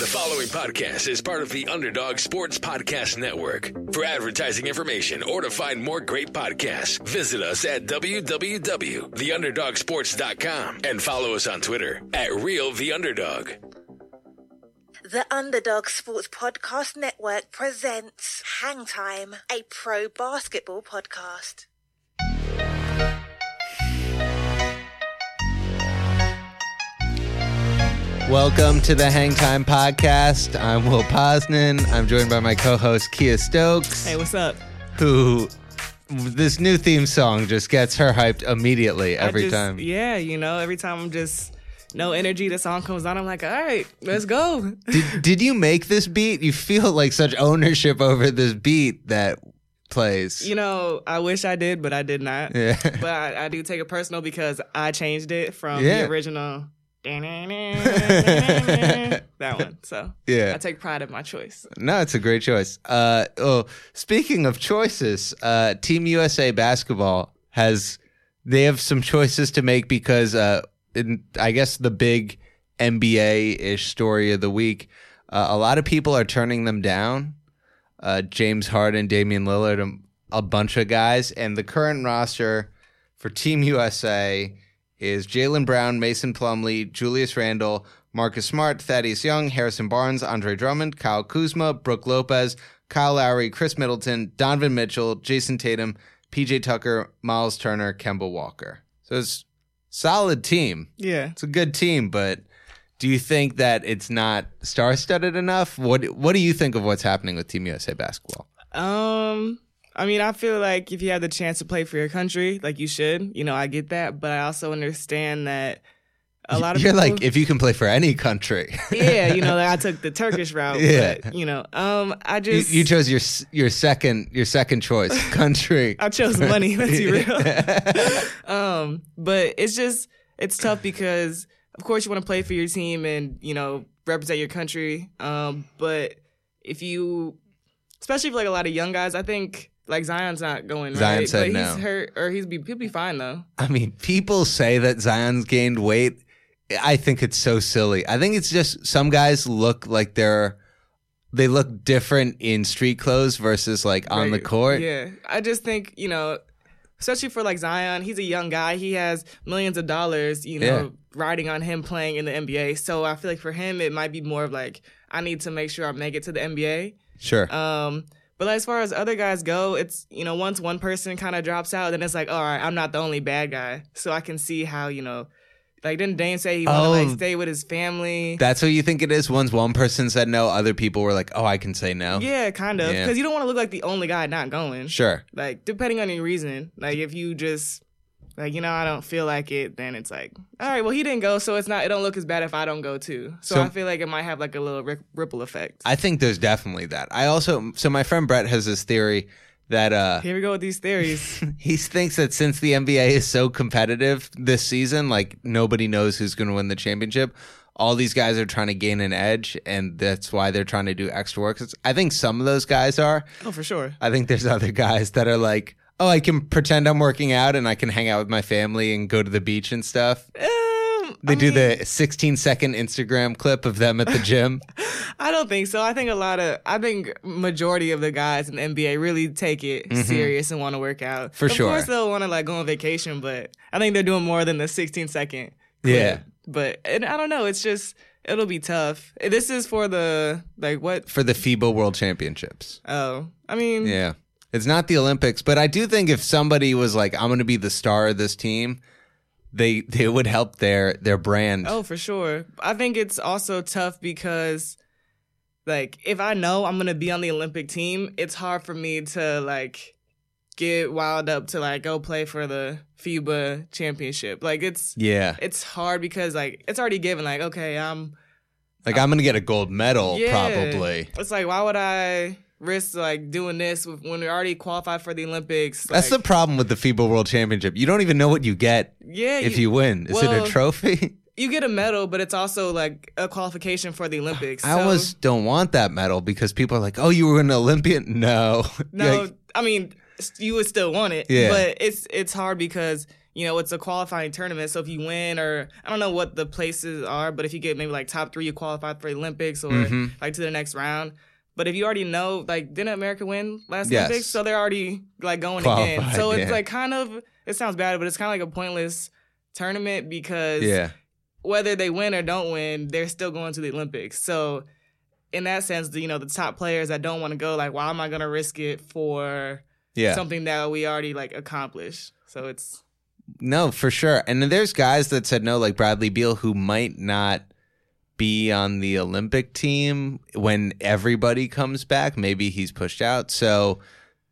The following podcast is part of the Underdog Sports Podcast Network. For advertising information or to find more great podcasts, visit us at www.theunderdogsports.com and follow us on Twitter at RealTheUnderdog. The Underdog Sports Podcast Network presents Hangtime, a pro basketball podcast. Welcome to the Hangtime Podcast. I'm Will Posnan. I'm joined by my co-host, Kia Stokes. Hey, what's up? Who, this new theme song just gets her hyped immediately every time. Yeah, you know, every time I'm just no energy, the song comes on, I'm like, all right, let's go. Did you make this beat? You feel like such ownership over this beat that plays. You know, I wish I did, but I did not. Yeah. But I do take it personal because I changed it from the original. That one. So yeah, I take pride in my choice. No, it's a great choice. Speaking of choices, Team USA basketball they have some choices to make because I guess the big NBA-ish story of the week, a lot of people are turning them down. James Harden, Damian Lillard, a bunch of guys, and the current roster for Team USA is Jalen Brown, Mason Plumlee, Julius Randle, Marcus Smart, Thaddeus Young, Harrison Barnes, Andre Drummond, Kyle Kuzma, Brooke Lopez, Kyle Lowry, Chris Middleton, Donovan Mitchell, Jason Tatum, PJ Tucker, Miles Turner, Kemba Walker. So it's solid team. Yeah. It's a good team, but do you think that it's not star-studded enough? What do you think of what's happening with Team USA basketball? I mean, I feel like if you have the chance to play for your country, like you should. You know, I get that. But I also understand that a lot of people... You're like, if you can play for any country. Yeah, you know, like I took the Turkish route. Yeah. But, you know, I just... You chose your second choice, country. I chose money, let's be real. But it's just, it's tough because, of course, you want to play for your team and, you know, represent your country. But if you... Especially for, like, a lot of young guys, I think... Like, Zion's not going, right? Zion said no. He's hurt, or he'll be fine, though. I mean, people say that Zion's gained weight. I think it's so silly. I think it's just some guys look like they look different in street clothes versus, like, on the court. Yeah. I just think, you know, especially for, like, Zion, he's a young guy. He has millions of dollars, you know, riding on him playing in the NBA. So I feel like for him, it might be more of, like, I need to make sure I make it to the NBA. Sure. But as far as other guys go, it's, you know, once one person kind of drops out, then it's like, all right, I'm not the only bad guy. So I can see how, you know, like, didn't Dame say he wanted to, like, stay with his family? That's what you think it is? Once one person said no, other people were like, oh, I can say no? Yeah, kind of. Because you don't want to look like the only guy not going. Sure. Like, depending on your reason. Like, if you just, like, you know, I don't feel like it, then it's like, all right, well, he didn't go, so it don't look as bad if I don't go, too. So I feel like it might have, like, a little ripple effect. I think there's definitely that. I also, so my friend Brett has this theory that... Here we go with these theories. He thinks that since the NBA is so competitive this season, like, nobody knows who's going to win the championship, all these guys are trying to gain an edge, and that's why they're trying to do extra work. I think some of those guys are. Oh, for sure. I think there's other guys that are like, oh, I can pretend I'm working out and I can hang out with my family and go to the beach and stuff. They do the 16-second Instagram clip of them at the gym. I don't think so. I think majority of the guys in the NBA really take it serious and want to work out. Of course, they'll want to, like, go on vacation, but I think they're doing more than the 16-second clip. Yeah. But I don't know. It's just... It'll be tough. This is for the... Like, what? For the FIBA World Championships. Oh. I mean... Yeah. It's not the Olympics, but I do think if somebody was like, I'm going to be the star of this team, they would help their brand. Oh, for sure. I think it's also tough because, like, if I know I'm going to be on the Olympic team, it's hard for me to, like, get wild up to, like, go play for the FIBA championship. Like, it's hard because, like, it's already given. Like, okay, I'm going to get a gold medal, probably. It's like, why would I... risk, like, doing this when we're already qualified for the Olympics. That's the problem with the FIBA World Championship. You don't even know what you get if you win. Is it a trophy? You get a medal, but it's also, like, a qualification for the Olympics. I always don't want that medal because people are like, oh, you were an Olympian? No. No, like, I mean, you would still want it. Yeah. But it's hard because you know, it's a qualifying tournament. So if you win, or I don't know what the places are, but if you get maybe like top three, you qualify for Olympics or like to the next round. But if you already know, like, didn't America win last Olympics? So they're already like going again. So it's like kind of, it sounds bad, but it's kind of like a pointless tournament because whether they win or don't win, they're still going to the Olympics. So in that sense, the, you know, the top players that don't want to go, like, why am I going to risk it for something that we already like accomplished? So it's. No, for sure. And there's guys that said no, like Bradley Beal, who might not be on the Olympic team when everybody comes back. Maybe he's pushed out. So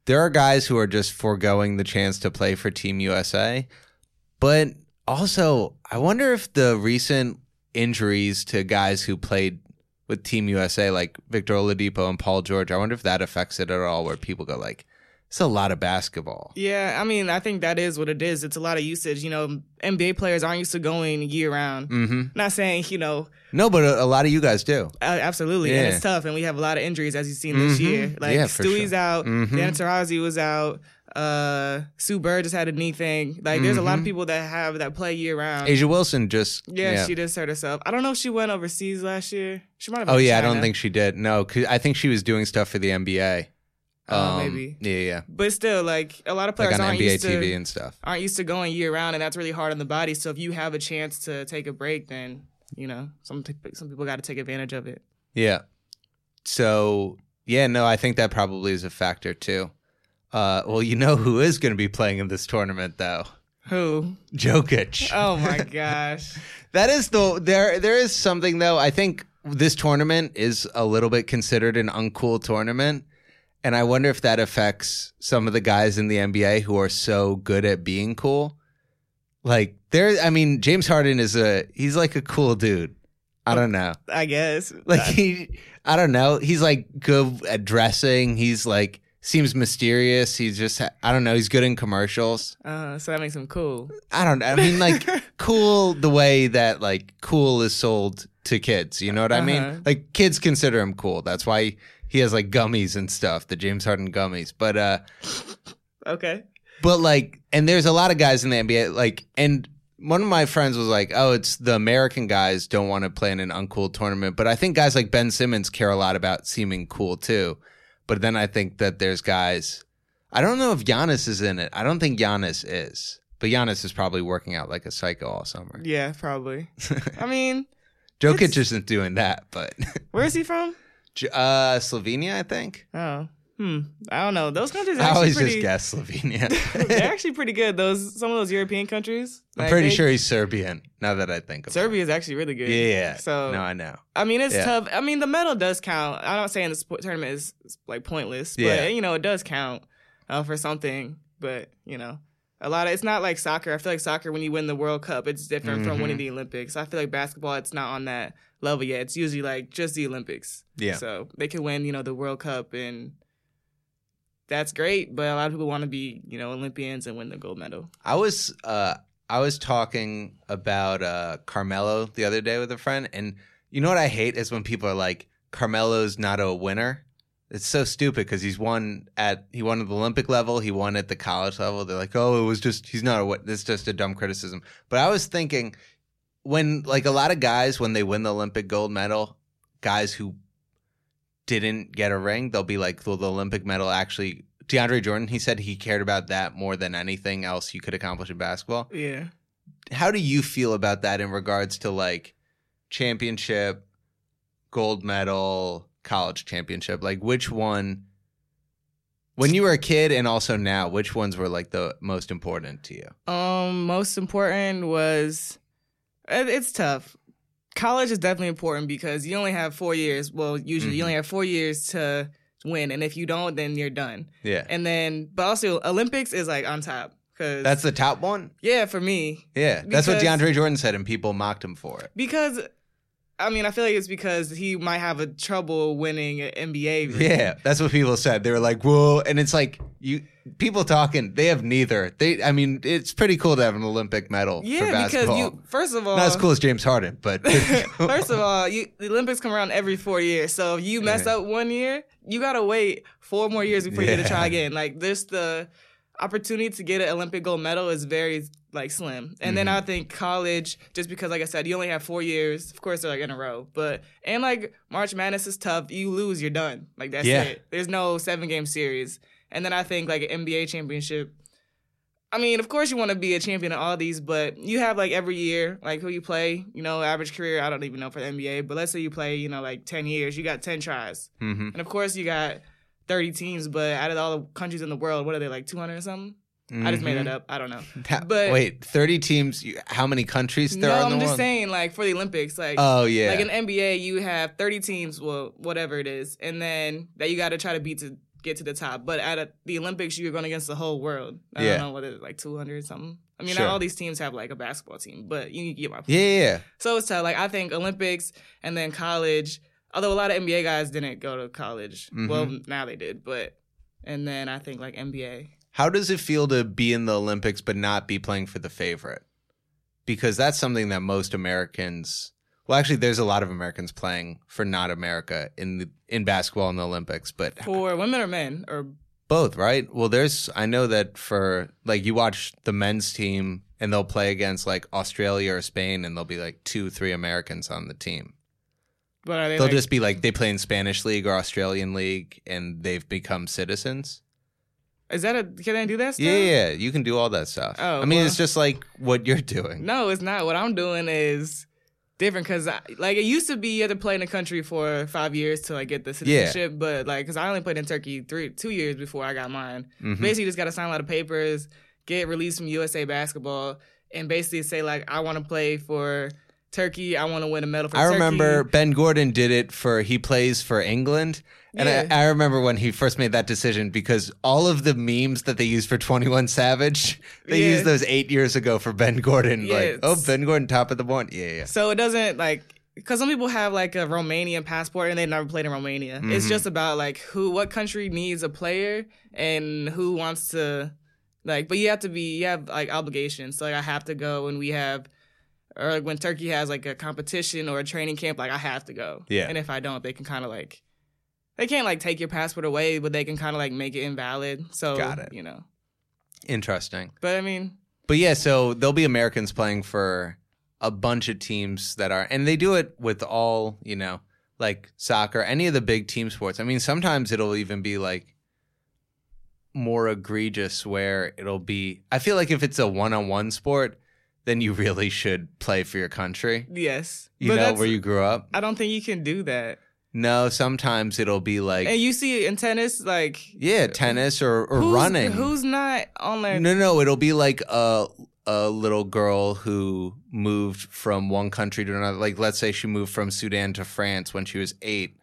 there are guys who are just foregoing the chance to play for Team USA. But also, I wonder if the recent injuries to guys who played with Team USA, like Victor Oladipo and Paul George, I wonder if that affects it at all, where people go like, it's a lot of basketball. Yeah, I mean, I think that is what it is. It's a lot of usage. You know, NBA players aren't used to going year-round. Not saying, you know. No, but a lot of you guys do. Absolutely, and it's tough, and we have a lot of injuries, as you've seen this year. Like, Stewie's out, Dan Taurasi was out, Sue Bird just had a knee thing. Like, there's a lot of people that have that play year-round. A'ja Wilson just. Yeah, she just hurt herself. I don't know if she went overseas last year. She might have been China. I don't think she did. No, because I think she was doing stuff for the NBA. Maybe. Yeah. But still, like, a lot of players like on aren't, NBA used to, TV and stuff. Aren't used to going year-round, and that's really hard on the body. So if you have a chance to take a break, then, you know, some people got to take advantage of it. Yeah. So, yeah, no, I think that probably is a factor, too. Well, you know who is going to be playing in this tournament, though? Who? Jokic. Oh, my gosh. That is the... There is something, though. I think this tournament is a little bit considered an uncool tournament. And I wonder if that affects some of the guys in the NBA who are so good at being cool. Like, James Harden he's like a cool dude. I don't know. I guess. Like, I don't know. He's like good at dressing. He's like, seems mysterious. He's just, I don't know. He's good in commercials. So that makes him cool. I don't know. I mean, like, cool the way that, like, cool is sold to kids. You know what I mean? Like, kids consider him cool. That's why he has, like, gummies and stuff, the James Harden gummies. But, okay. But, like, and there's a lot of guys in the NBA, like, and one of my friends was like, oh, it's the American guys don't want to play in an uncool tournament. But I think guys like Ben Simmons care a lot about seeming cool, too. But then I think that there's guys, I don't know if Giannis is in it. I don't think Giannis is. But Giannis is probably working out like a psycho all summer. Yeah, probably. I mean. Jokic isn't doing that, but. Where is he from? Slovenia, I think. Oh. I don't know. Those countries are I always just guess Slovenia. They're actually pretty good. Some of those European countries. Like, I'm pretty sure he's Serbian, now that I think about it. Serbia is actually really good. Yeah. So, no, I know. I mean, it's tough. I mean, the medal does count. I'm not saying this tournament is, like, pointless. But, you know, it does count for something. But, you know, it's not like soccer. I feel like soccer, when you win the World Cup, it's different from winning the Olympics. I feel like basketball, it's not on that level yet. It's usually, like, just the Olympics. Yeah. So they can win, you know, the World Cup, and that's great. But a lot of people want to be, you know, Olympians and win the gold medal. I was talking about Carmelo the other day with a friend, and you know what I hate is when people are like, Carmelo's not a winner. It's so stupid because he won at the Olympic level. He won at the college level. They're like, oh, it was just, he's not a winner. It's just a dumb criticism. But I was thinking, when, like, a lot of guys, when they win the Olympic gold medal, guys who didn't get a ring, they'll be like, well, the Olympic medal actually. DeAndre Jordan, he said he cared about that more than anything else you could accomplish in basketball. Yeah. How do you feel about that in regards to, like, championship, gold medal, college championship? Like, which one, when you were a kid and also now, which ones were, like, the most important to you? Most important was... It's tough. College is definitely important because you only have 4 years. Well, usually you only have 4 years to win. And if you don't, then you're done. Yeah. And then, but also Olympics is, like, on top. That's the top one? Yeah, for me. Yeah. That's what DeAndre Jordan said, and people mocked him for it. Because, I mean, I feel like it's because he might have a trouble winning an NBA. Yeah. That's what people said. They were like, whoa. And it's like, people talking, they have neither. I mean, it's pretty cool to have an Olympic medal for basketball. Yeah, because first of all... Not as cool as James Harden, but... First of all, the Olympics come around every 4 years. So if you mess up 1 year, you got to wait 4 more years before you get to try again. Like, there's the opportunity to get an Olympic gold medal is very, like, slim. And then I think college, just because, like I said, you only have 4 years. Of course, they're, like, in a row. But and, like, March Madness is tough. You lose, you're done. Like, that's it. There's no 7-game series. And then I think, like, an NBA championship. I mean, of course you want to be a champion in all these, but you have, like, every year, like, who you play, you know, average career, I don't even know for the NBA, but let's say you play, you know, like, 10 years. You got 10 tries. Mm-hmm. And, of course, you got 30 teams, but out of all the countries in the world, what are they, like, 200 or something? Mm-hmm. I just made that up. I don't know. But wait, 30 teams, how many countries there are in the world? No, I'm just saying, like, for the Olympics, like, oh, yeah. Like, in the NBA, you have 30 teams, well, whatever it is, and then that you got to try to beat to get to the top. But at the Olympics, you're going against the whole world. I don't know what it is, like 200 or something. I mean, not all these teams have, like, a basketball team, but you get my point. Yeah. So it's tough. Like, I think Olympics and then college, although a lot of NBA guys didn't go to college. Mm-hmm. Well, now they did, but, and then I think, like, NBA. How does it feel to be in the Olympics but not be playing for the favorite? Because that's something that most Americans... Well, actually, there's a lot of Americans playing for not America in basketball in the Olympics, but for women or men or both, right? Well, there's I know that for like you watch the men's team and they'll play against like Australia or Spain, and there'll be like 2-3 Americans on the team. But are they? They'll like, just be like they play in Spanish league or Australian league, and they've become citizens. Is that can I do that stuff? Yeah, you can do all that stuff. Oh, I mean, well, it's just like what you're doing. No, it's not. What I'm doing is different because, like, it used to be you had to play in a country for 5 years to, like, get the citizenship. Yeah. But, like, because I only played in Turkey 2 years before I got mine. Mm-hmm. Basically, you just got to sign a lot of papers, get released from USA Basketball, and basically say, like, I want to play for Turkey. I want to win a medal for Turkey. I remember Ben Gordon did it for – he plays for England. And I remember when he first made that decision because all of the memes that they used for 21 Savage, they used those 8 years ago for Ben Gordon. Yeah, like, oh, Ben Gordon, top of the point. Yeah. So it doesn't, like, because some people have, like, a Romanian passport and they never played in Romania. Mm-hmm. It's just about, like, what country needs a player and who wants to, like, but you have, like, obligations. So, like, I have to go and we have... Or when Turkey has, like, a competition or a training camp, like, I have to go. Yeah. And if I don't, they can kind of, like, they can't, like, take your passport away, but they can kind of, like, make it invalid. So, got it. You know. Interesting. But, I mean. But, yeah, so there'll be Americans playing for a bunch of teams that are, and they do it with all, you know, like, soccer, any of the big team sports. I mean, sometimes it'll even be, like, more egregious where it'll be, I feel like if it's a one-on-one sport, then you really should play for your country. Yes. You know, where you grew up. I don't think you can do that. No, sometimes it'll be like... And you see it in tennis, like... Yeah, tennis or running. Who's not on their... No, it'll be like a little girl who moved from one country to another. Like, let's say she moved from Sudan to France when she was 8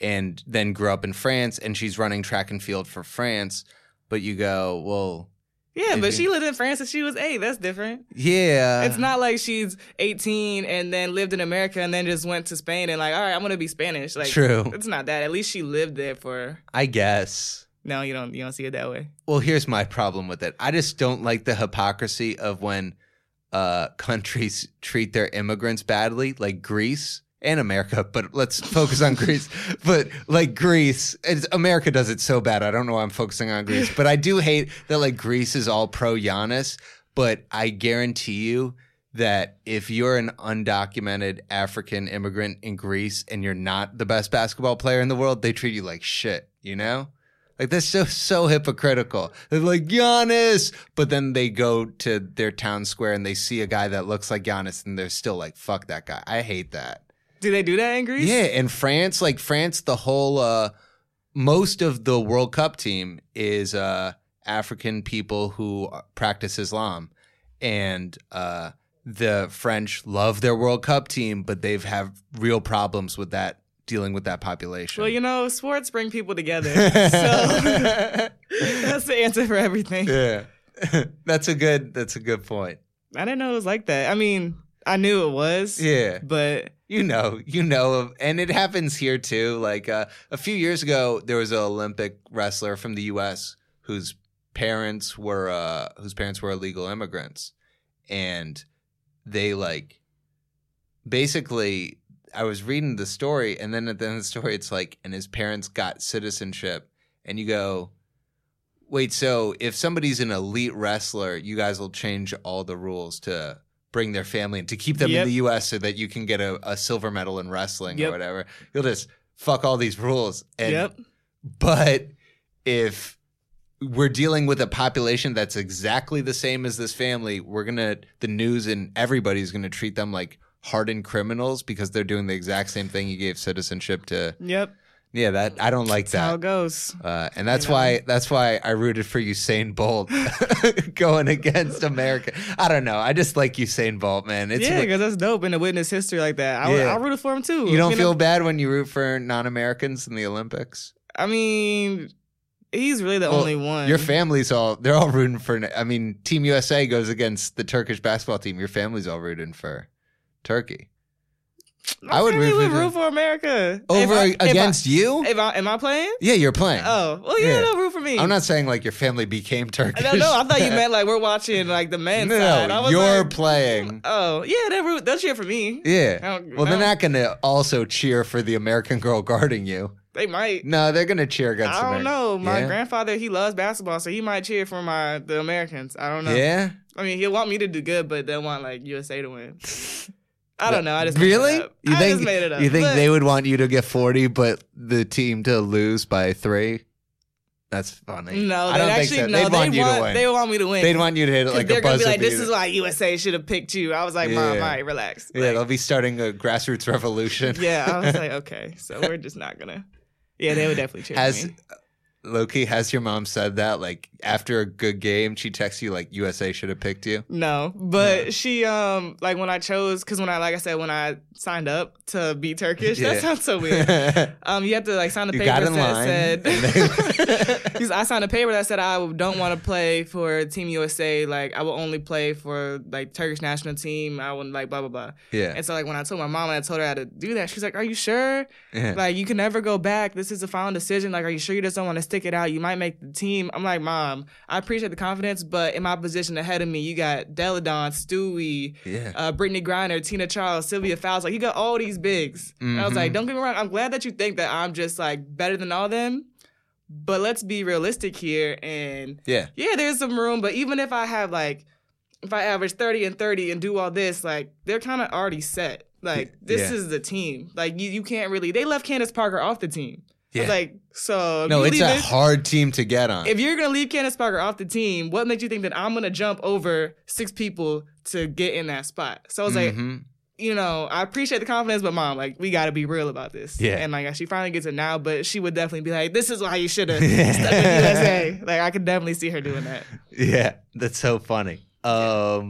and then grew up in France, and she's running track and field for France. But you go, well... Yeah, but she lived in France since she was 8. That's different. Yeah. It's not like she's 18 and then lived in America and then just went to Spain and like, all right, I'm going to be Spanish. Like, true. It's not that. At least she lived there for... I guess. No, you don't see it that way. Well, here's my problem with it. I just don't like the hypocrisy of when countries treat their immigrants badly, like Greece and America, but let's focus on Greece. But like Greece, America does it so bad. I don't know why I'm focusing on Greece, but I do hate that like Greece is all pro Giannis. But I guarantee you that if you're an undocumented African immigrant in Greece and you're not the best basketball player in the world, they treat you like shit, you know? Like, that's so hypocritical. They're like, Giannis! But then they go to their town square and they see a guy that looks like Giannis and they're still like, fuck that guy. I hate that. Do they do that in Greece? Yeah, and France, like France, the whole most of the World Cup team is African people who practice Islam, and the French love their World Cup team, but they've have real problems with that dealing with that population. Well, you know, sports bring people together, so that's the answer for everything. Yeah, that's a good point. I didn't know it was like that. I mean, I knew it was. Yeah, but. You know, and it happens here, too. Like, a few years ago, there was an Olympic wrestler from the U.S. whose parents were illegal immigrants. And they, like, basically, I was reading the story, and then at the end of the story, it's like, and his parents got citizenship. And you go, Wait, so if somebody's an elite wrestler, you guys will change all the rules to bring their family in, to keep them in the U.S. so that you can get a silver medal in wrestling or whatever. You'll just fuck all these rules. And, but if we're dealing with a population that's exactly the same as this family, we're going to – the news and everybody's going to treat them like hardened criminals because they're doing the exact same thing you gave citizenship to. Yeah, that I don't like that. That's how it goes. And that's why I rooted for Usain Bolt going against America. I don't know. I just like Usain Bolt, man. It's because that's dope and to witness history like that. I'll root for him too. You don't feel bad when you root for non-Americans in the Olympics? I mean, he's really the only one. Your family's they're all rooting for. I mean, Team USA goes against the Turkish basketball team. Your family's all rooting for Turkey. I would root for America against you. Am I playing? Yeah, you're playing. Oh, well, no, root for me. I'm not saying like your family became Turkish. No, I thought you meant like we're watching like the men's side. No, you're playing. Oh, yeah, they'll cheer for me. Yeah. Well, they're not going to also cheer for the American girl guarding you. They might. No, they're going to cheer against America. I don't know. My grandfather, he loves basketball, so he might cheer for the Americans. I don't know. Yeah. I mean, he'll want me to do good, but they'll want like USA to win. I don't know. I just really? Made it up. I just made it up. You think they would want you to get 40, but the team to lose by 3? That's funny. No, I don't think so. They want me to win. They'd want you to hit it like a buzzer beater. They're going to be like, this is why USA should have picked you. I was like, Mom, all right, relax. Like, they'll be starting a grassroots revolution. I was like, okay, so we're just not going to. Yeah, they would definitely cheer for me. Low-key, has your mom said that? Like, after a good game, she texts you, like, USA should have picked you? No, but she, like, when I chose, because when I signed up to be Turkish, that sounds so weird. You have to, like, sign a paper I signed a paper that said I don't want to play for Team USA. Like, I will only play for, like, Turkish national team. I wouldn't, like, blah, blah, blah. Yeah. And so, like, when I told my mom and I told her how to do that, she's like, are you sure? Yeah. Like, you can never go back. This is the final decision. Like, are you sure you just don't want to stick it out? You might make the team. I'm like, Mom, I appreciate the confidence, but in my position ahead of me, you got Deladon, Stewie, Brittany Griner, Tina Charles, Sylvia Fowles. Like, you got all these bigs. Mm-hmm. And I was like, don't get me wrong. I'm glad that you think that I'm just like better than all them, but let's be realistic here. And there's some room. But even if I have like, if I average 30 and 30 and do all this, like they're kind of already set. Like this is the team. Like you can't really. They left Candace Parker off the team. Yeah. I was like, so no, it's a hard team to get on. If you're gonna leave Candace Parker off the team, what makes you think that I'm gonna jump over 6 people to get in that spot? So I was like, you know, I appreciate the confidence, but Mom, like, we gotta be real about this. Yeah. And like, she finally gets it now, but she would definitely be like, this is why you should have stuck with USA. Like, I could definitely see her doing that. Yeah, that's so funny. I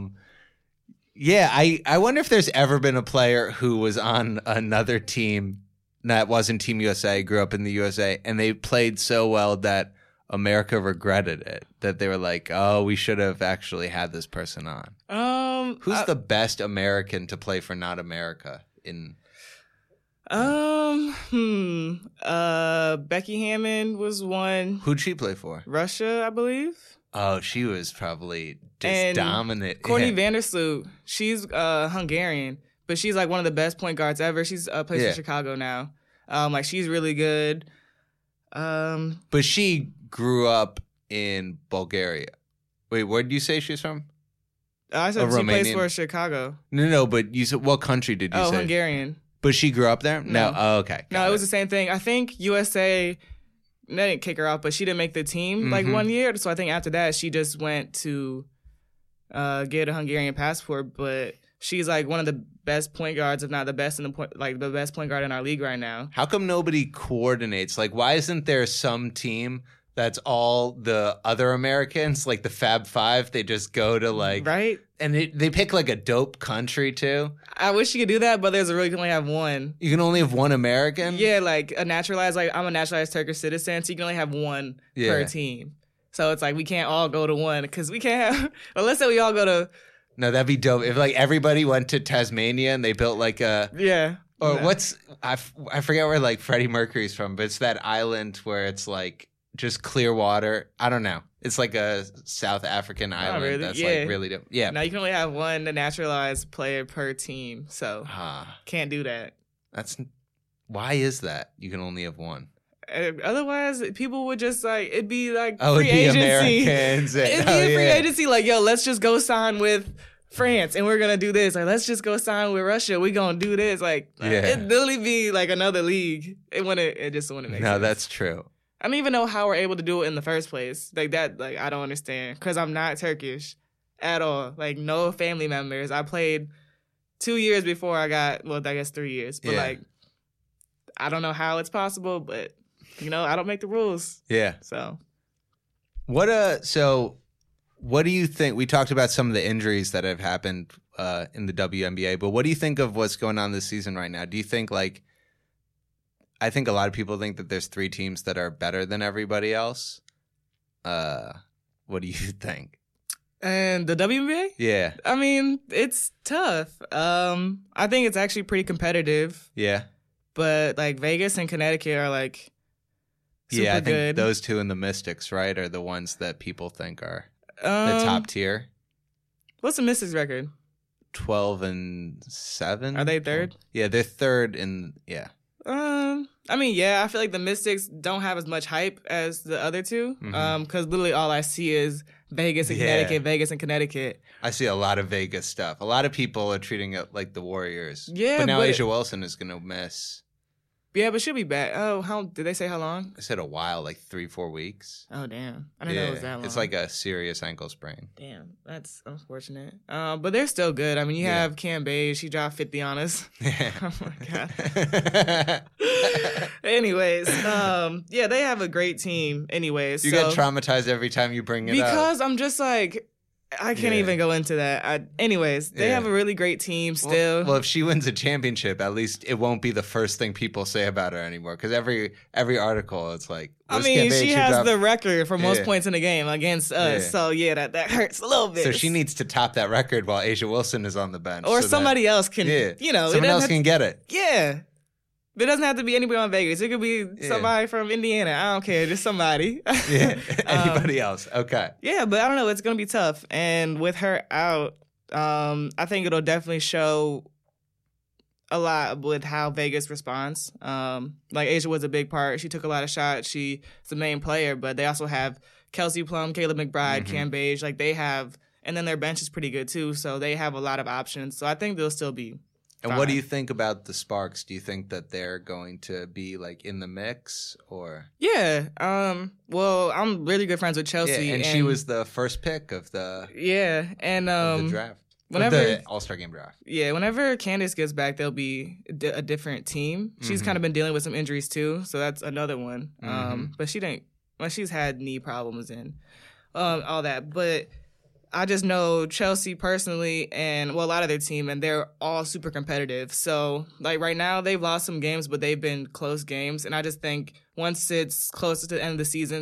wonder if there's ever been a player who was on another team. No, it wasn't Team USA, grew up in the USA, and they played so well that America regretted it, that they were like, oh, we should have actually had this person on. Who's the best American to play for not America? Becky Hammon was one. Who'd she play for? Russia, I believe. Oh, she was probably just dominant. Courtney Vandersloot, she's Hungarian. But she's, like, one of the best point guards ever. She's plays in Chicago now. Like, she's really good. But she grew up in Bulgaria. Wait, where did you say she's from? I said she plays for Chicago. No, but you said what country did you say? Oh, Hungarian. But she grew up there? No. Oh, okay. No, it was the same thing. I think USA, they didn't kick her off, but she didn't make the team, like, 1 year. So I think after that, she just went to get a Hungarian passport, but... She's like one of the best point guards, if not the best in the best point guard in our league right now. How come nobody coordinates? Like, why isn't there some team that's all the other Americans, like the Fab Five? They just go to like right, and they pick like a dope country too. I wish you could do that, but there's really only have one. You can only have one American. Yeah, like a naturalized. Like I'm a naturalized Turkish citizen, so you can only have one per team. So it's like we can't all go to one because we can't have. Well, let's say we all go to. No, that'd be dope. If, like, everybody went to Tasmania and they built, like, a... Yeah. Or I forget where, like, Freddie Mercury's from, but it's that island where it's, like, just clear water. I don't know. It's, like, a South African island that's, like, really dope. Yeah. Now you can only have one naturalized player per team, so can't do that. Why is that? You can only have one. Otherwise, people would just like, it'd be like free agency. It'd be a free agency. Like, yo, let's just go sign with France and we're going to do this. Like, let's just go sign with Russia. We're going to do this. Like, it'd literally be like another league. It just wouldn't make sense. No, that's true. I don't even know how we're able to do it in the first place. Like that, like, I don't understand, because I'm not Turkish at all. Like, no family members. I played 2 years before I got, well, I guess 3 years. But like, I don't know how it's possible, but, you know, I don't make the rules. Yeah. So. What do you think? We talked about some of the injuries that have happened in the WNBA, but what do you think of what's going on this season right now? Do you think, like, I think a lot of people think that there's three teams that are better than everybody else. What do you think? And the WNBA? Yeah. I mean, it's tough. I think it's actually pretty competitive. Yeah. But, like, Vegas and Connecticut are, like, super good. I think those two and the Mystics, right, are the ones that people think are the top tier. What's the Mystics record? 12-7. Are they third? Yeah, they're third in, I mean, I feel like the Mystics don't have as much hype as the other two, because literally all I see is Vegas and Connecticut, Vegas and Connecticut. I see a lot of Vegas stuff. A lot of people are treating it like the Warriors. Yeah, but now A'ja Wilson is going to miss. Yeah, but she'll be back. Oh, how did they say how long? I said a while, like 3-4 weeks. Oh, damn. I didn't know it was that long. It's like a serious ankle sprain. Damn, that's unfortunate. But they're still good. I mean, you have Cam Beige. She dropped 50 on us. Yeah. Oh, my God. Anyways, they have a great team anyways. You get traumatized every time you bring it up. Because I'm just like, I can't even go into that. They have a really great team still. Well, if she wins a championship, at least it won't be the first thing people say about her anymore. Because every article, it's like, she has the record for most points in the game against us. Yeah. So, that hurts a little bit. So she needs to top that record while A'ja Wilson is on the bench. Or so somebody else can, someone else can get it. Yeah. It doesn't have to be anybody on Vegas. It could be somebody from Indiana. I don't care. Just somebody. Anybody else. Okay. Yeah, but I don't know. It's going to be tough. And with her out, I think it'll definitely show a lot with how Vegas responds. Like, A'ja was a big part. She took a lot of shots. She's the main player. But they also have Kelsey Plum, Caleb McBride, Cam Beige. Like, they have – and then their bench is pretty good, too. So they have a lot of options. So I think they'll still be – And what do you think about the Sparks? Do you think that they're going to be, like, in the mix, or? Yeah. Well, I'm really good friends with Chelsea. Yeah, and she was the first pick of the of the draft. The All-Star Game draft. Yeah, whenever Candace gets back, there'll be a different team. She's kind of been dealing with some injuries, too, so that's another one. But she didn't. Well, she's had knee problems and all that, but I just know Chelsea personally and, well, a lot of their team, and they're all super competitive. So, like, right now they've lost some games, but they've been close games. And I just think once it's close to the end of the season /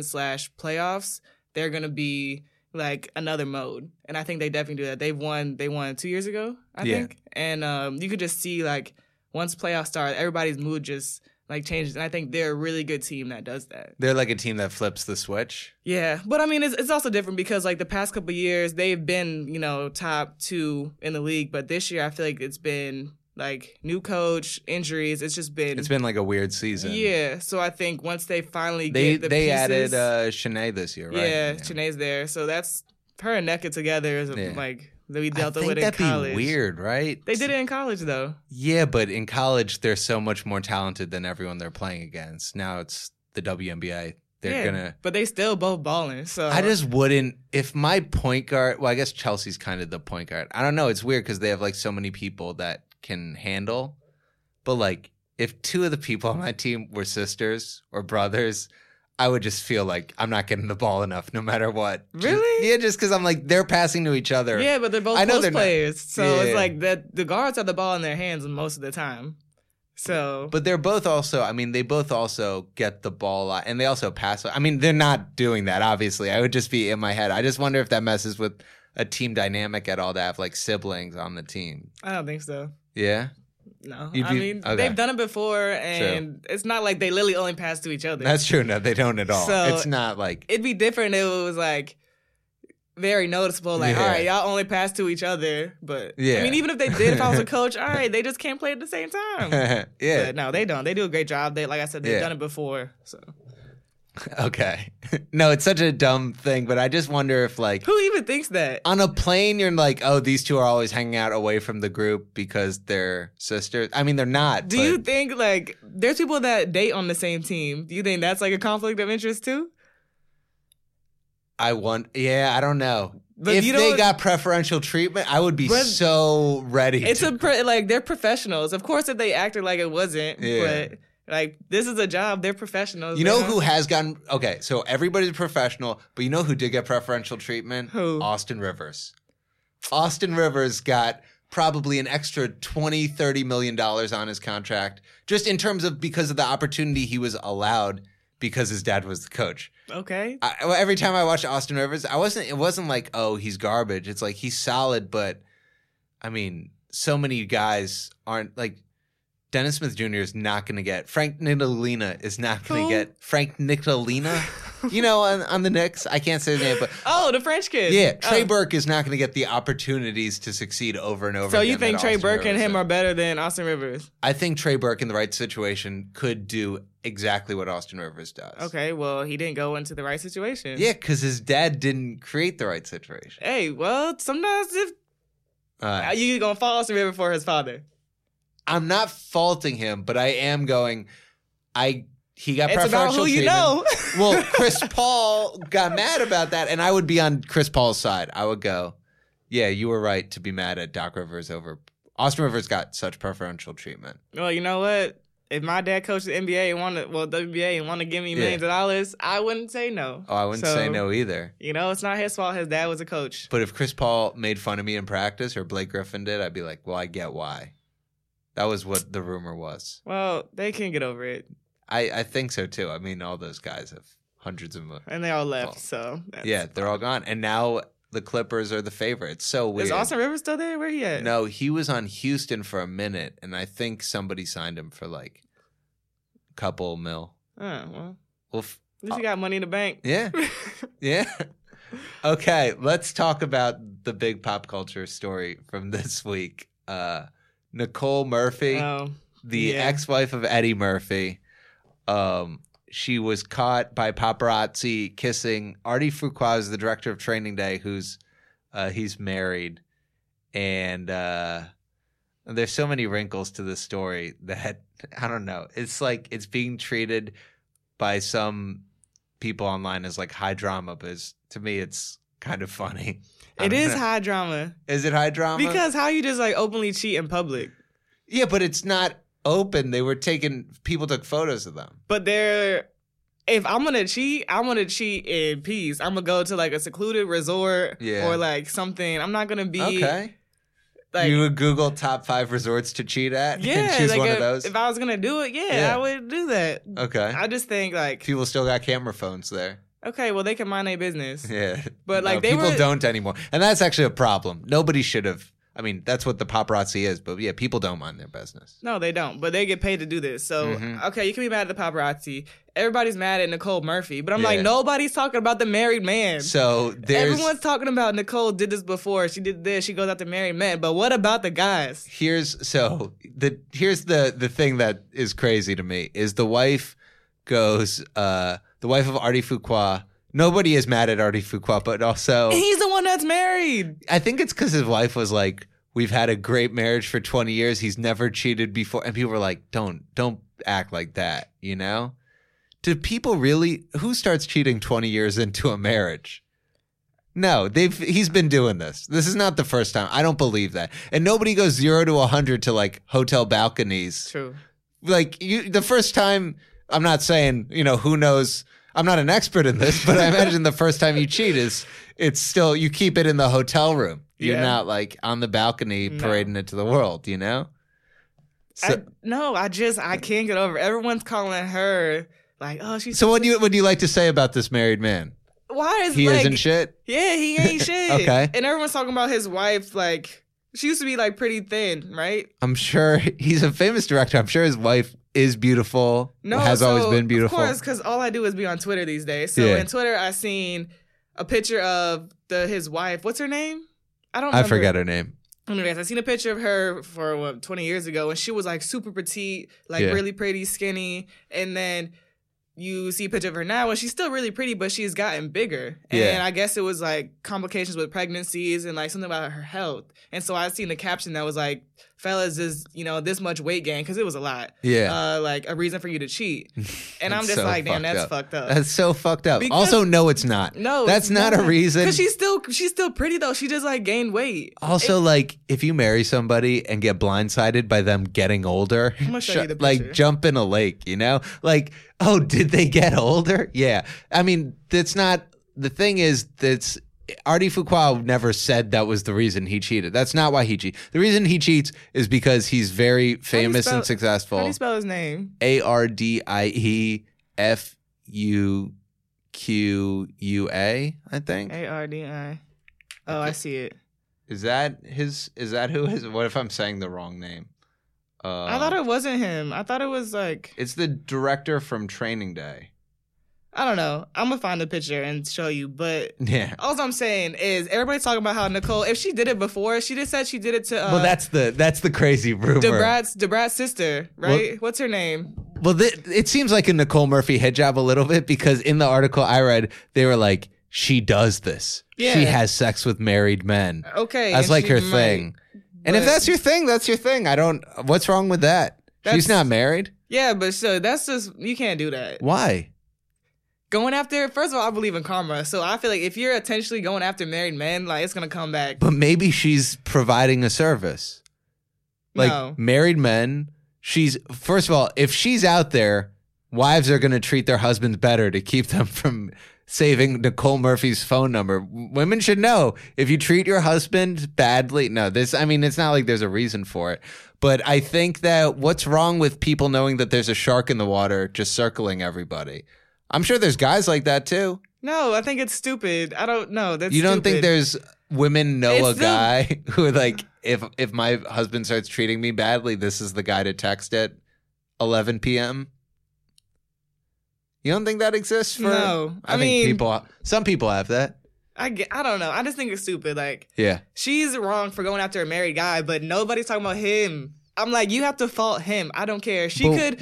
playoffs, they're going to be, like, another mode. And I think they definitely do that. They won 2 years ago, I think. And you could just see, like, once playoffs start, everybody's mood just – like, changes. And I think they're a really good team that does that. They're like a team that flips the switch? Yeah. But, I mean, it's also different because, like, the past couple of years, they've been, top two in the league. But this year, I feel like it's been, like, new coach, injuries. It's just been... It's been, like, a weird season. Yeah. So, I think once they finally get the pieces... They added Shanae this year, right? Yeah. Shanae's there. So, that's... Her and NECA together is, like... That we dealt with in college. I think that'd be weird, right? They did it in college, though. Yeah, but in college, they're so much more talented than everyone they're playing against. Now it's the WNBA. They're gonna, but they still both balling. So I just wouldn't. If my point guard, well, I guess Chelsea's kind of the point guard. I don't know. It's weird because they have like so many people that can handle. But like, if two of the people on my team were sisters or brothers, I would just feel like I'm not getting the ball enough no matter what. Really? Yeah, just because I'm like, they're passing to each other. Yeah, but they're both post players. It's like that the guards have the ball in their hands most of the time. So. But they're both also, I mean, they both also get the ball a lot, and they also pass. I mean, they're not doing that, obviously. I would just be in my head. I just wonder if that messes with a team dynamic at all to have like siblings on the team. I don't think so. Yeah? No, they've done it before, and it's not like they literally only pass to each other. That's true. No, they don't at all. So it's not like... It'd be different if it was like very noticeable. Like, all right, y'all only pass to each other. But, I mean, even if they did, if I was a coach, all right, they just can't play at the same time. But no, they don't. They do a great job. They, like I said, they've done it before, so... Okay. No, it's such a dumb thing, but I just wonder if, like... Who even thinks that? On a plane, you're like, oh, these two are always hanging out away from the group because they're sisters. I mean, they're not. Do you think, like, there's people that date on the same team. Do you think that's, like, a conflict of interest, too? I want... Yeah, I don't know. But if they got preferential treatment, I would be so ready. It's like, they're professionals. Of course, if they acted like it wasn't, but... Like, this is a job. They're professionals. You know who has gotten... Okay, so everybody's professional, but you know who did get preferential treatment? Who? Austin Rivers. Austin Rivers got probably an extra $20, $30 million on his contract, just in terms of because of the opportunity he was allowed because his dad was the coach. Okay. Every time I watched Austin Rivers, it wasn't like, oh, he's garbage. It's like, he's solid, but, I mean, so many guys aren't... like. Dennis Smith Jr. is not going to get. Frank Nicolina is not going to get. Frank Nicolina? You know, on the Knicks. I can't say his name, but. Oh, the French kid. Yeah. Trey Burke is not going to get the opportunities to succeed over and over again. So you think Trey Burke and him are better than Austin Rivers? I think Trey Burke in the right situation could do exactly what Austin Rivers does. Okay, well, he didn't go into the right situation. Yeah, because his dad didn't create the right situation. Hey, well, sometimes if. You're going to fall Austin Rivers for his father. I'm not faulting him, but I am going. He got preferential treatment. It's about who you know. Well, Chris Paul got mad about that, and I would be on Chris Paul's side. I would go, yeah, you were right to be mad at Doc Rivers over Austin Rivers. Got such preferential treatment. Well, you know what? If my dad coached the NBA and WBA and wanted to give me millions of dollars, I wouldn't say no. Oh, I wouldn't say no either. You know, it's not his fault. His dad was a coach. But if Chris Paul made fun of me in practice or Blake Griffin did, I'd be like, well, I get why. That was what the rumor was. Well, they can get over it. I think so, too. I mean, all those guys have hundreds of millions. And they all left, so. Yeah, they're all gone. And now the Clippers are the favorite. It's so weird. Is Austin Rivers still there? Where he at? No, he was on Houston for a minute, and I think somebody signed him for, like, a couple mil. Oh, well. At least you got money in the bank. Yeah. Yeah. Okay, let's talk about the big pop culture story from this week. Nicole Murphy, ex-wife of Eddie Murphy, she was caught by paparazzi kissing Artie Fuqua, the director of Training Day, who's he's married, and there's so many wrinkles to this story that I don't know. It's like it's being treated by some people online as like high drama, but to me, it's kind of funny. It is high drama. Is it high drama? Because how you just like openly cheat in public? Yeah, but it's not open. People took photos of them. But if I'm gonna cheat, I'm gonna cheat in peace. I'm gonna go to like a secluded resort or like something. I'm not gonna be okay. Like, you would Google top 5 resorts to cheat at and choose one of those? If I was gonna do it, I would do that. Okay. I just think like people still got camera phones there. Okay, well, they can mind their business. Yeah. But, like, people don't anymore. And that's actually a problem. Nobody should have. I mean, that's what the paparazzi is. But, yeah, people don't mind their business. No, they don't. But they get paid to do this. So, okay, you can be mad at the paparazzi. Everybody's mad at Nicole Murphy. But I'm like, nobody's talking about the married man. So, everyone's talking about Nicole did this before. She did this. She goes out to married men. But what about the guys? Here's the thing that is crazy to me is the wife goes, the wife of Artie Fuqua. Nobody is mad at Artie Fuqua, but also... He's the one that's married. I think it's because his wife was like, we've had a great marriage for 20 years. He's never cheated before. And people were like, don't act like that, you know? Do people really... Who starts cheating 20 years into a marriage? No, he's been doing this. This is not the first time. I don't believe that. And nobody goes 0 to 100 to like hotel balconies. True. Like the first time... I'm not saying, you know, who knows. I'm not an expert in this, but I imagine the first time you cheat it's still, you keep it in the hotel room. You're not like on the balcony parading it to the world, you know? So, I can't get over it. Everyone's calling her like, oh, she's. So what do you like to say about this married man? Why is he like, isn't shit? Yeah, he ain't shit. Okay. And everyone's talking about his wife like, she used to be like pretty thin, right? I'm sure he's a famous director. I'm sure his wife is beautiful. No, has always been beautiful. Of course, because all I do is be on Twitter these days. So in Twitter, I seen a picture of his wife. What's her name? I forget her name. Anyways, I seen a picture of her 20 years ago, and she was like super petite, really pretty, skinny. And then you see a picture of her now, and she's still really pretty, but she's gotten bigger. And I guess it was like complications with pregnancies and like something about her health. And so I seen the caption that was like, "Fellas, is this much weight gain because it was a lot. Yeah, a reason for you to cheat." And I'm just so like, damn, that's fucked up. That's so fucked up. Because also, no, it's not. No, that's not a reason. Because she's still pretty though. She just gained weight. Also, if you marry somebody and get blindsided by them getting older, I'm gonna show you the picture. Jump in a lake, oh, did they get older? Yeah, I mean, that's not the thing. Is that's. Artie Fuqua never said that was the reason he cheated. That's not why he cheats. The reason he cheats is because he's very famous and successful. How do you spell his name? ArdieFuqua, I think. ARDI. Oh, I see it. What if I'm saying the wrong name? I thought it wasn't him. I thought it was it's the director from Training Day. I don't know. I'm going to find the picture and show you. But all I'm saying is everybody's talking about how Nicole, if she did it before, she just said she did it to... well, that's the crazy rumor. DeBrat's sister, right? Well, what's her name? Well, it seems like a Nicole Murphy head job a little bit, because in the article I read, they were like, she does this. Yeah. She has sex with married men. Okay. That's her thing. And if that's your thing, that's your thing. What's wrong with that? She's not married? Yeah, but so that's just... You can't do that. Why? Going after, first of all, I believe in karma. So I feel like if you're intentionally going after married men, it's going to come back. But maybe she's providing a service. No. Married men, first of all, if she's out there, wives are going to treat their husbands better to keep them from saving Nicole Murphy's phone number. Women should know if you treat your husband badly. No, it's not like there's a reason for it. But I think that what's wrong with people knowing that there's a shark in the water just circling everybody? I'm sure there's guys like that, too. No, I think it's stupid. I don't know. That's You don't stupid. Think there's women know it's a guy who are if my husband starts treating me badly, this is the guy to text at 11 p.m.? You don't think that exists? No. Some people have that. I don't know. I just think it's stupid. She's wrong for going after a married guy, but nobody's talking about him. I'm like, you have to fault him. I don't care.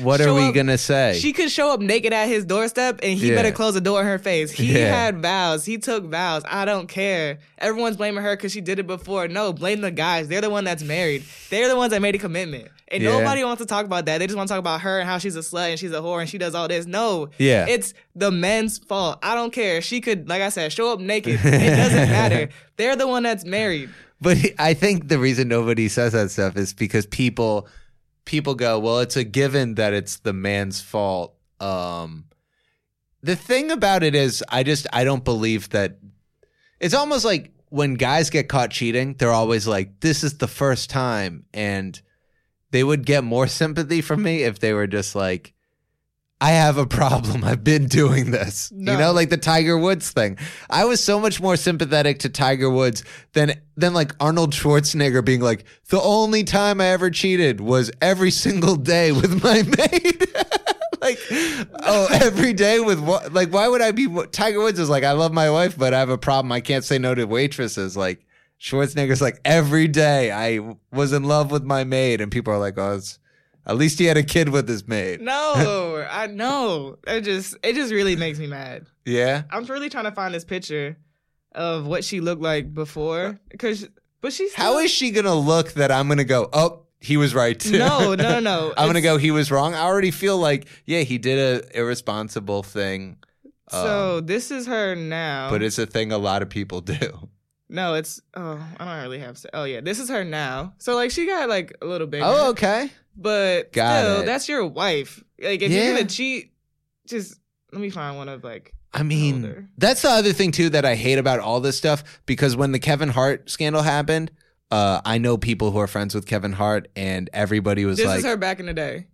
What are we going to say? She could show up naked at his doorstep, and he better close the door in her face. He had vows. He took vows. I don't care. Everyone's blaming her because she did it before. No, blame the guys. They're the one that's married. They're the ones that made a commitment. And nobody wants to talk about that. They just want to talk about her and how she's a slut and she's a whore and she does all this. No. Yeah. It's the men's fault. I don't care. She could, like I said, show up naked. It doesn't matter. They're the one that's married. But I think the reason nobody says that stuff is because people go, well, it's a given that it's the man's fault. The thing about it is I don't believe that. It's almost like when guys get caught cheating, they're always like, this is the first time. And they would get more sympathy from me if they were just like, I have a problem. I've been doing this. No. Like the Tiger Woods thing. I was so much more sympathetic to Tiger Woods than like Arnold Schwarzenegger being like, the only time I ever cheated was every single day with my maid. Every day with what? Why would I be? Tiger Woods is like, I love my wife, but I have a problem. I can't say no to waitresses. Schwarzenegger's like, every day I was in love with my maid. And people are like, oh, it's. At least he had a kid with his maid. No, I know. It just really makes me mad. Yeah? I'm really trying to find this picture of what she looked like before. But she's still... How is she going to look that I'm going to go, oh, he was right too? No. I'm going to go, he was wrong? I already feel like, yeah, he did an irresponsible thing. So this is her now. But it's a thing a lot of people do. No, I don't really have to. Oh, yeah, this is her now. So, she got, a little bigger. Oh, okay. But still, that's your wife. If you're going to cheat, just let me find one of, older. That's the other thing, too, that I hate about all this stuff, because when the Kevin Hart scandal happened, I know people who are friends with Kevin Hart, and everybody was This is her back in the day.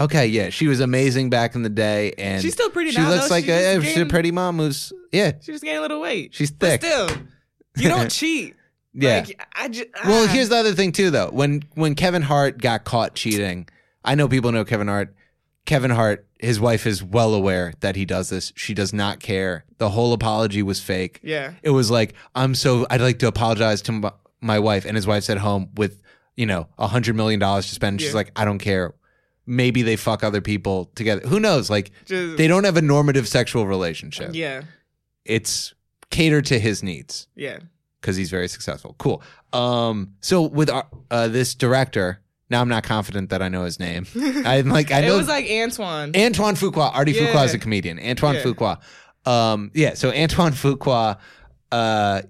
Okay, yeah, she was amazing back in the day, and she's still pretty now. She looks she's a pretty mom who's, yeah. She just gained a little weight. She's thick. But still... You don't cheat. Yeah. Well, here's the other thing, too, though. When Kevin Hart got caught cheating, I know people know Kevin Hart. Kevin Hart, his wife is well aware that he does this. She does not care. The whole apology was fake. Yeah. It was like, I'd like to apologize to my wife. And his wife's at home with, you know, $100 million to spend. Yeah. She's like, I don't care. Maybe they fuck other people together. Who knows? Like, they don't have a normative sexual relationship. Yeah. It's catered to his needs. Yeah. Because he's very successful. Cool. So with this director, now I'm not confident that I know his name. I'm like, I know. It was like Antoine. Antoine Fuqua. Artie Fuqua is a comedian. Antoine Fuqua. So Antoine Fuqua,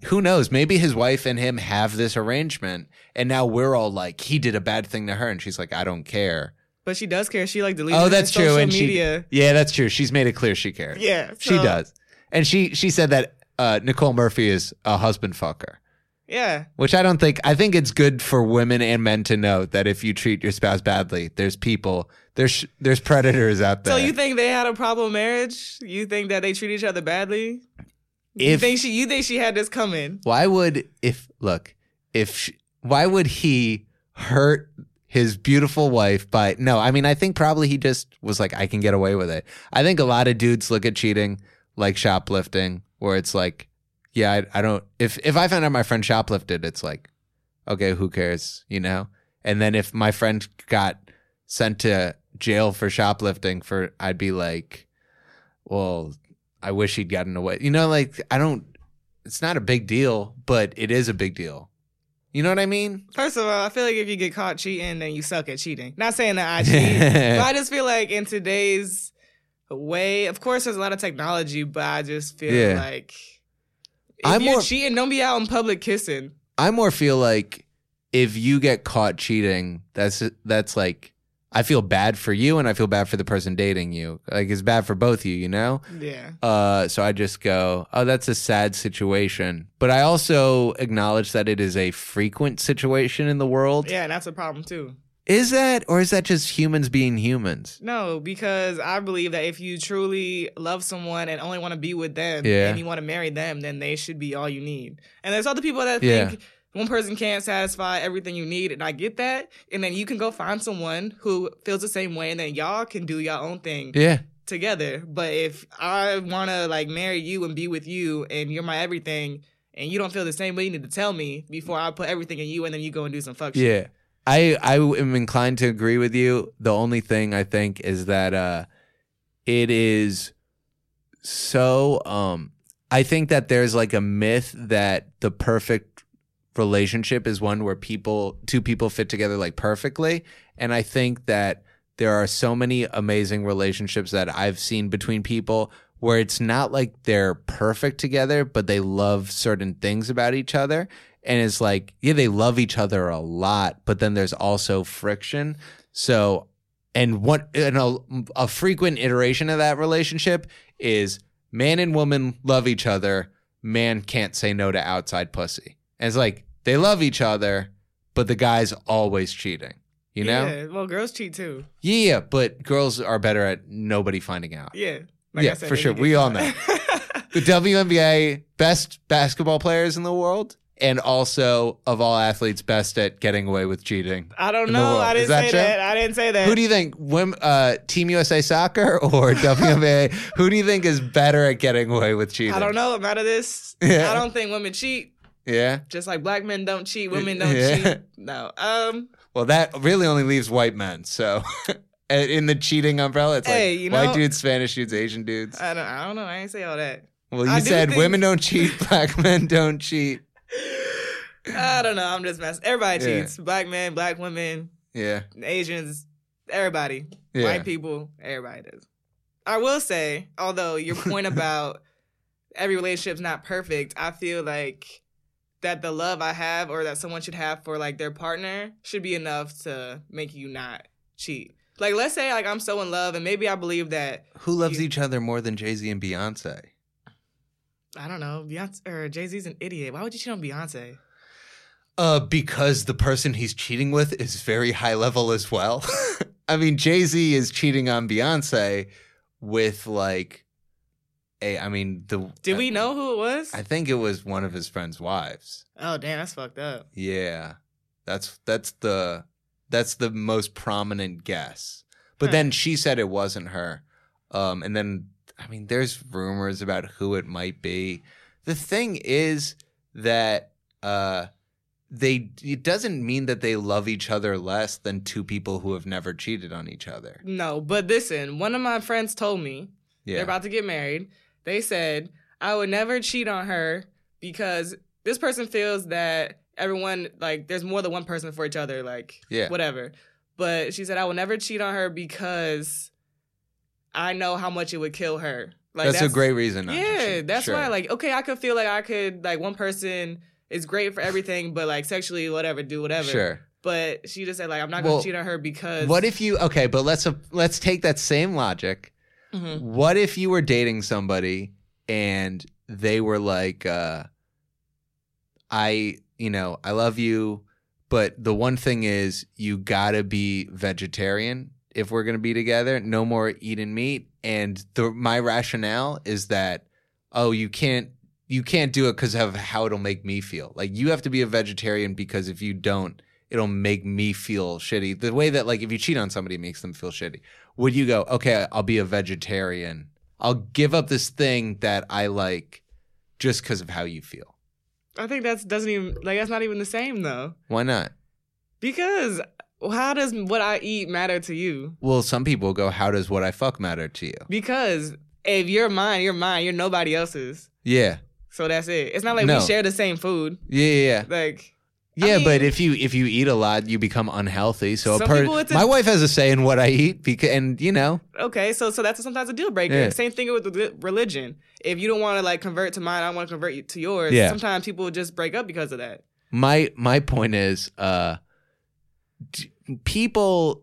who knows? Maybe his wife and him have this arrangement. And now we're all like, he did a bad thing to her. And she's like, I don't care. But she does care. She like deleted social media. Yeah, that's true. She's made it clear she cares. Yeah. So. She does. And she said that Nicole Murphy is a husband fucker. Yeah. Which I don't think, I think it's good for women and men to know that if you treat your spouse badly, there's people, there's predators out there. So you think they had a problem marriage? You think that they treat each other badly? You think she had this coming? Why would he hurt his beautiful wife by, I think probably he just was like, I can get away with it. I think a lot of dudes look at cheating like shoplifting, where it's like, yeah, I don't. If I found out my friend shoplifted, it's like, okay, who cares, you know? And then if my friend got sent to jail for shoplifting, I'd be like, well, I wish he'd gotten away. You know, like I don't. It's not a big deal, but it is a big deal. You know what I mean? First of all, I feel like if you get caught cheating, then you suck at cheating. Not saying that I cheat, but I just feel like in today's way, of course, there's a lot of technology, but I just feel like. If you're cheating, don't be out in public kissing. I more feel like if you get caught cheating, that's like, I feel bad for you and I feel bad for the person dating you. Like, it's bad for both of you, you know? Yeah. So I just go, oh, that's a sad situation. But I also acknowledge that it is a frequent situation in the world. Yeah, and that's a problem too. Is that, or is that just humans being humans? No, because I believe that if you truly love someone and only want to be with them and you want to marry them, then they should be all you need. And there's other people that think one person can't satisfy everything you need, and I get that. And then you can go find someone who feels the same way, and then y'all can do your own thing together. But if I want to, like, marry you and be with you and you're my everything and you don't feel the same way, you need to tell me before I put everything in you and then you go and do some fuck shit. Yeah. I am inclined to agree with you. The only thing I think is that it is so I think that there's like a myth that the perfect relationship is one where two people fit together like perfectly. And I think that there are so many amazing relationships that I've seen between people where it's not like they're perfect together, but they love certain things about each other. And it's like, yeah, they love each other a lot, but then there's also friction. So, a frequent iteration of that relationship is man and woman love each other. Man can't say no to outside pussy. And it's like, they love each other, but the guy's always cheating, you know? Yeah, well, girls cheat too. Yeah, but girls are better at nobody finding out. Yeah. Like yeah, I said, for sure. We all know. The WNBA best basketball players in the world. And also, of all athletes, best at getting away with cheating. I don't know. I didn't say that. I didn't say that. Who do you think? Women, Team USA Soccer or WNBA? Who do you think is better at getting away with cheating? I don't know. I'm out of this. Yeah. I don't think women cheat. Yeah. Just like black men don't cheat, women don't cheat. No. Well, that really only leaves white men. So, in the cheating umbrella, it's white dudes, Spanish dudes, Asian dudes. I don't know. I ain't say all that. Well, you said women don't cheat, black men don't cheat. I don't know. I'm just messing. Everybody cheats. Black men, black women, Asians, everybody, white people, everybody does. I will say, although your point about every relationship's not perfect, I feel like that the love I have or that someone should have for like their partner should be enough to make you not cheat. Like, let's say like I'm so in love and maybe I believe that. Who loves each other more than Jay-Z and Beyonce? I don't know. Beyonce or Jay-Z's an idiot. Why would you cheat on Beyonce? Because the person he's cheating with is very high level as well. I mean, Jay-Z is cheating on Beyonce with like Did we know who it was? I think it was one of his friend's wives. Oh damn, that's fucked up. Yeah. That's the most prominent guess. But then she said it wasn't her. And then, I mean, there's rumors about who it might be. The thing is that it doesn't mean that they love each other less than two people who have never cheated on each other. No, but listen, one of my friends told me they're about to get married. They said, I would never cheat on her because this person feels that everyone, like, there's more than one person for each other, like, whatever. But she said, I will never cheat on her because I know how much it would kill her. Like, that's a great reason not to cheat. Yeah, that's why, like, okay, I could feel like I could, like, one person is great for everything, but, like, sexually, whatever, do whatever. Sure. But she just said, like, I'm not going to cheat on her because... What if you... Okay, but let's take that same logic. Mm-hmm. What if you were dating somebody and they were like, I love you, but the one thing is you gotta be vegetarian if we're gonna be together. No more eating meat. And my rationale is that, you can't do it because of how it'll make me feel. Like, you have to be a vegetarian because if you don't, it'll make me feel shitty. The way that, like, if you cheat on somebody, it makes them feel shitty. Would you go, okay, I'll be a vegetarian. I'll give up this thing that I like just because of how you feel. I think that's not even the same, though. Why not? Because how does what I eat matter to you? Well, some people go, how does what I fuck matter to you? Because if you're mine, you're mine. You're nobody else's. Yeah. So that's it. It's not like we share the same food. Yeah. Like... Yeah, I mean, but if you eat a lot, you become unhealthy. So my wife has a say in what I eat, and. Okay, so that's sometimes a deal breaker. Yeah. Same thing with religion. If you don't want to, like, convert to mine, I don't want to convert to yours. Yeah. Sometimes people just break up because of that. My point is, people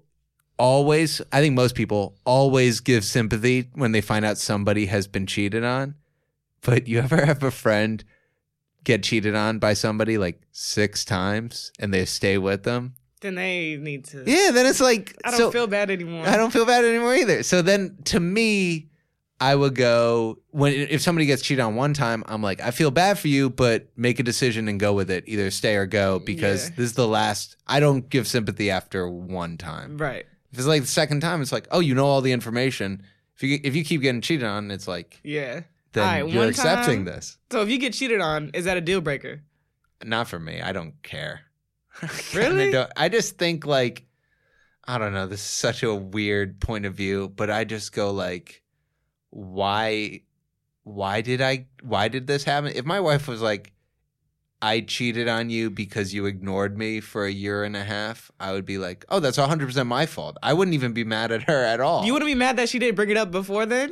always, I think most people always give sympathy when they find out somebody has been cheated on. But you ever have a friend get cheated on by somebody like 6 times and they stay with them, then they need to... Yeah, then it's like... I don't feel bad anymore. I don't feel bad anymore either. So then, to me, I would go... If somebody gets cheated on one time, I'm like, I feel bad for you, but make a decision and go with it. Either stay or go, because this is the last... I don't give sympathy after one time. Right. If it's like the second time, it's like, oh, you know all the information. If you keep getting cheated on, it's like... Yeah. Then you're accepting this. So if you get cheated on, is that a deal breaker? Not for me. I don't care. Really? I just think, like, I don't know. This is such a weird point of view, but I just go, like, why did this happen? If my wife was like, I cheated on you because you ignored me for a year and a half, I would be like, oh, that's 100% my fault. I wouldn't even be mad at her at all. You wouldn't be mad that she didn't bring it up before then?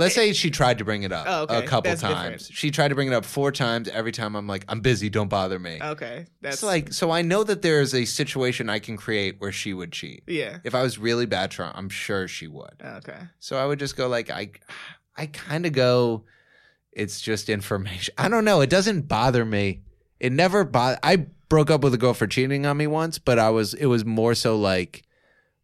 Let's say she tried to bring it up a couple times. Different. She tried to bring it up 4 times. Every time I'm like, I'm busy. Don't bother me. Okay. That's like, so I know that there is a situation I can create where she would cheat. Yeah. If I was really bad drunk, I'm sure she would. Okay. So I would just go, like, I kind of go, it's just information. I don't know. It doesn't bother me. It never bothered. I broke up with a girl for cheating on me once, but it was more so like,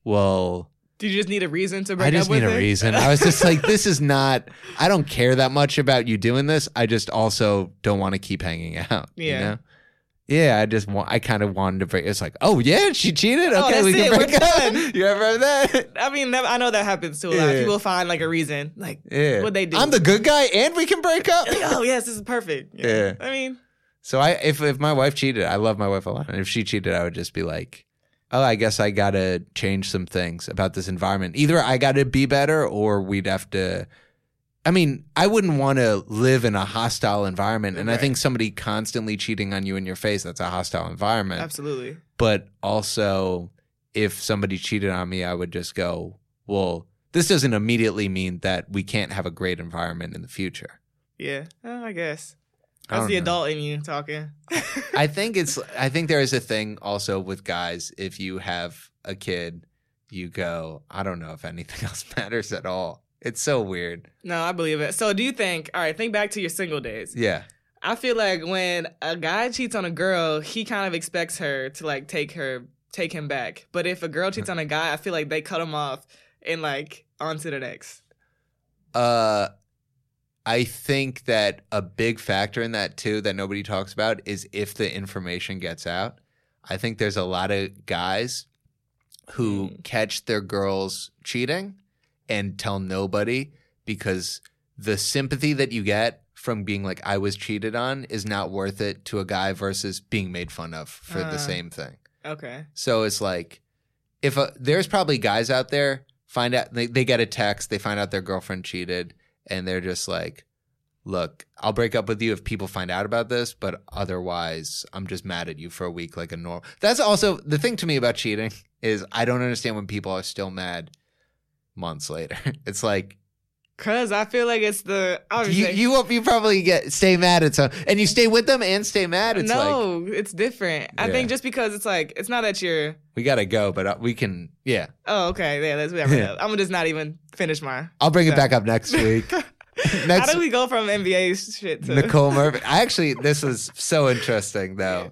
well... Do you just need a reason to break up with it? I just need a reason. I was just like, this is not... I don't care that much about you doing this. I just also don't want to keep hanging out. Yeah. You know? Yeah, I kind of wanted to break... It's like, oh, yeah, she cheated? Okay, we can break up. You ever heard that? I mean, I know that happens to a lot. People find, like, a reason. Like, what they do. I'm the good guy and we can break up? Like, oh, yes, this is perfect. Yeah. I mean... So if my wife cheated, I love my wife a lot. And if she cheated, I would just be like... Oh, I guess I got to change some things about this environment. Either I got to be better or we'd have to... I mean, I wouldn't want to live in a hostile environment. And I think somebody constantly cheating on you in your face, that's a hostile environment. Absolutely. But also, if somebody cheated on me, I would just go, well, this doesn't immediately mean that we can't have a great environment in the future. Yeah, I guess. That's the adult in you talking. I think there is a thing also with guys. If you have a kid, you go, I don't know if anything else matters at all. It's so weird. No, I believe it. So do you think, all right, think back to your single days. Yeah. I feel like when a guy cheats on a girl, he kind of expects her to, like, take him back. But if a girl cheats on a guy, I feel like they cut him off and, like, on to the next. I think that a big factor in that, too, that nobody talks about is if the information gets out. I think there's a lot of guys who catch their girls cheating and tell nobody, because the sympathy that you get from being like, I was cheated on, is not worth it to a guy versus being made fun of for the same thing. Okay. So it's like, if there's probably guys out there find out, they get a text, they find out their girlfriend cheated, and they're just like, look, I'll break up with you if people find out about this, but otherwise I'm just mad at you for a week like a normal. That's also the thing to me about cheating is I don't understand when people are still mad months later. It's like, because I feel like it's the you probably stay mad at some, and you stay with them and stay mad. It's no, it's different. I think just because it's like, it's not that you're, we gotta go, but we can oh, okay, yeah, let's whatever. I'm just not even finish mine. I'll bring it back up next week. How do we go from NBA shit to Nicole Murphy? Actually, this was so interesting though.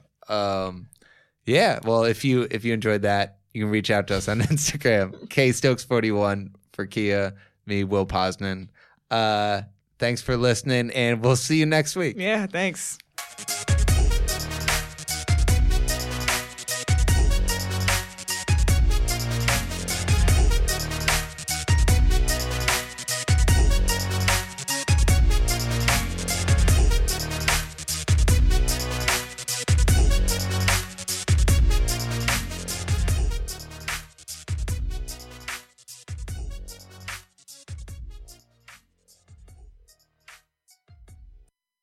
Yeah, well, if you enjoyed that, you can reach out to us on Instagram, kstokes41 for Kia. Me, Will Posnan. Thanks for listening, and we'll see you next week. Yeah, thanks.